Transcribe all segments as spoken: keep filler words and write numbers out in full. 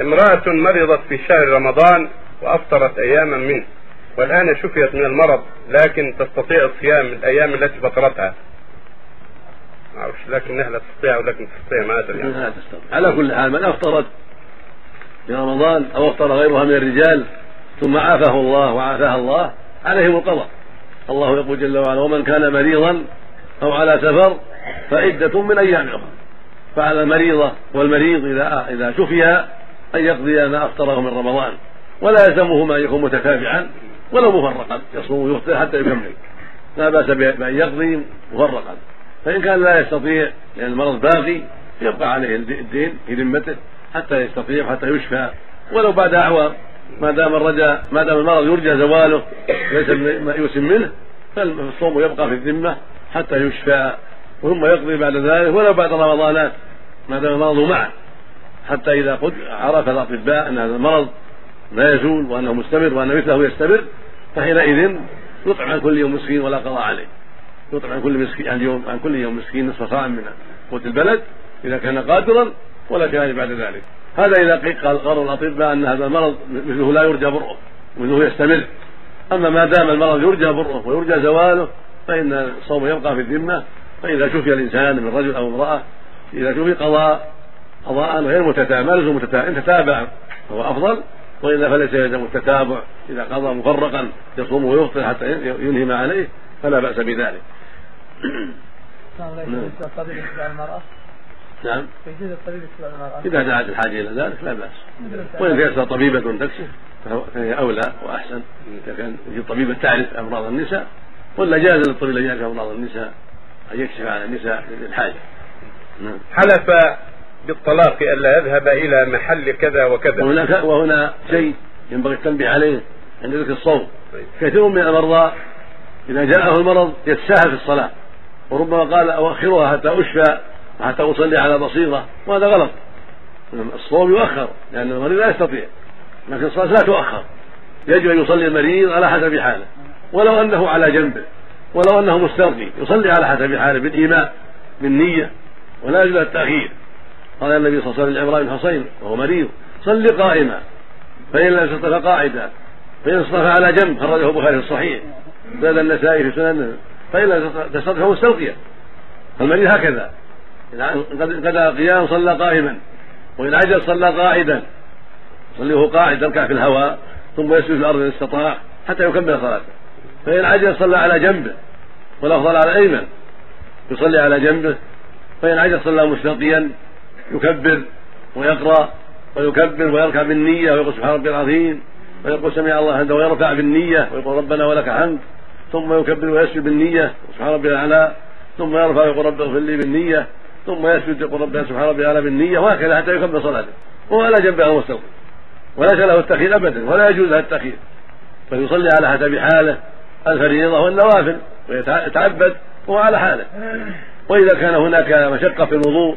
امرأة مرضت في شهر رمضان وأفطرت أياما منه، والآن شفيت من المرض لكن تستطيع صيام الأيام التي فطرتها. ما أعرفش لكن لا تستطيع ولكن تستطيع ما أدري يعني. لا تستطيع. على كل حال من أفطرت في رمضان أو أفطر غيرها من الرجال ثم عافاه الله وعافاها الله عليهم القضاء. الله يقول جل وعلا: ومن كان مريضا أو على سفر فعدة من أيام أخرى. فعلى المريضة والمريض إذا إذا شفيها أن يقضي ما أفطره من رمضان، ولا يلزمهما أن يكون متتابعا ولو مفرقا، يصوم ويفطر حتى يكمل، لا بأس بأن يقضي مفرقا. فإن كان لا يستطيع لأن المرض باقي يبقى عليه الدين في ذمته حتى يستطيع حتى يشفى ولو بعد أعوام، ما دام الرجاء ما دام المرض يرجى زواله ليس ما يسم منه فالصوم يبقى في الذمة حتى يشفى، ثم يقضي بعد ذلك ولو بعد رمضانات ما دام المرض معه، حتى إذا قد عرف الأطباء أن هذا المرض لا يزول وأنه مستمر وأن مثله يستمر فحينئذ يطعم عن كل يوم مسكين ولا قضاء عليه، يطعم عن كل مسكين اليوم عن كل يوم مسكين نصف صاع من قوت البلد إذا كان قادرا ولا كان بعد ذلك. هذا إذا قرر الأطباء أن هذا المرض مثله لا يرجى برؤه ومثله يستمر. أما ما دام المرض يرجى برؤه ويرجى زواله فإن الصوم يبقى في الذمة، فإذا شفي الإنسان من رجل أو امرأة إذا شفي قضاء قضاء غير متتابع لزم متتابع، إن تتابع فهو أفضل، وإلا فليس يلزم التتابع، إذا قضى مفرقا يصوم ويفطر حتى ينهي ما عليه فلا بأس بذلك. نعم إذا دعت الحاجة إلى ذلك لا بأس، وإن كانت طبيبة تكشف فهي أولى وأحسن، إذا كان طبيبة تعرف أمراض النساء ولا جاز للطبيب أن يعرف أمراض النساء أن يكشف عن النساء للحاجة. نعم. حلف بالطلاق ألا يذهب إلى محل كذا وكذا. وهنا, وهنا شيء ينبغي التنبيه عليه عند ذكر الصوم. كثير من المرضى إذا جاءه المرض يتساهل في الصلاة وربما قال أؤخرها حتى أشفى وحتى أصلي على بصيرة، وهذا غلط. الصوم يؤخر لأن المريض لا يستطيع، لكن الصلاة لا تؤخر، يجب أن يصلي المريض على حسب حاله، ولو أنه على جنبه ولو أنه مسترقي يصلي على حسب حاله بالإيماء بالنية ولا يجب التأخير. قال النبي صلى الله عليه وسلم لعمران بن حصين وهو مريض: صل قائما، فإن لم تستطع قاعدا، فإن استطاع على جنب. خرجه البخاري في الصحيح، زاد النسائي في سننه: فإن لم تستطع مستلقيا. فالمريض هكذا، إن قدر قيام صلى قائما، وإن عجل صلى قاعدا، صليه قاعد يركع في الهواء ثم يسجد في الأرض إن استطاع حتى يكمل صلاته. فإن عجل صلى على جنبه، والأفضل على الأيمن يصلي على جنبه. فإن عجل صلى مستلقيا يكبر ويقرأ ويكبر ويركع بالنية ويقول سبحان ربي العظيم ويقول سمع الله حمده ويرفع بالنية ويقول ربنا ولك حمد، ثم يكبر ويسجد بالنية سبحان ربي الأعلى، ثم يرفع ويقول رب اغفر لي بالنية، ثم يسجد يقول ربنا سبحان ربي الأعلى بالنية، وهكذا حتى يكمل صلاته وهو على جنبه المستقيم، وليس له التأخير أبدا ولا يجوز له التأخير، فيصلي على حسب حاله الفريضة والنوافل ويتعبد وهو على حاله. وإذا كان هناك مشقة في الوضوء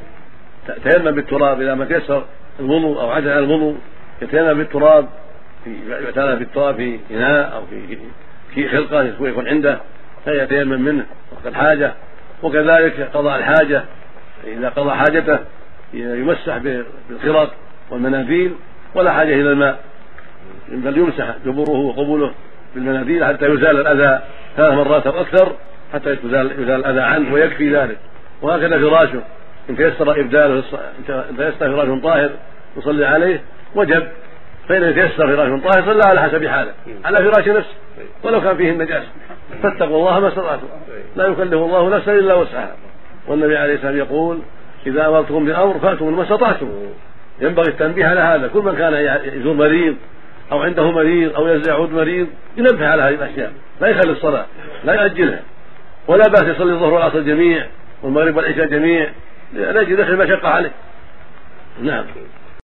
تيمم بالتراب، إذا ما تيسر الوضوء أو عجل الوضوء يتيمم بالتراب في يعتنى بالتراب في إناء أو في في خلقة يكون عنده فيتيمم منه وقت الحاجة. وكذلك قضاء الحاجة، إذا قضى حاجته يمسح بالخراط والمناديل ولا حاجة إلى الماء، بل يمسح جبوره وقبوله بالمناديل حتى يزال الأذى ثلاث مرات أو أكثر حتى يزال, يزال الأذى عنه ويكفي ذلك. وهكذا فراشه إن تيسر إبداله، إن تيسر فراش طاهر يصلي عليه وجب، فإن تيسر فراش طاهر صلى على حسب حاله على فراش نفسه ولو كان فيه النجاسة. فاتقوا الله ما استطعتم، لا يكلف الله نفسا إلا وسعها، والنبي عليه الصلاة والسلام يقول: إذا أمرتكم بأمر فأتوا ما استطعتم. ينبغي التنبيه على هذا، كل من كان يزور مريض أو عنده مريض أو يعود مريض ينبه على هذه الأشياء، لا يخلي الصلاة لا يأجلها، ولا بأس يصلي الظهر والعصر جميع والمغرب والعشاء جميع، لا يجد دخل مشقة عليه. نعم.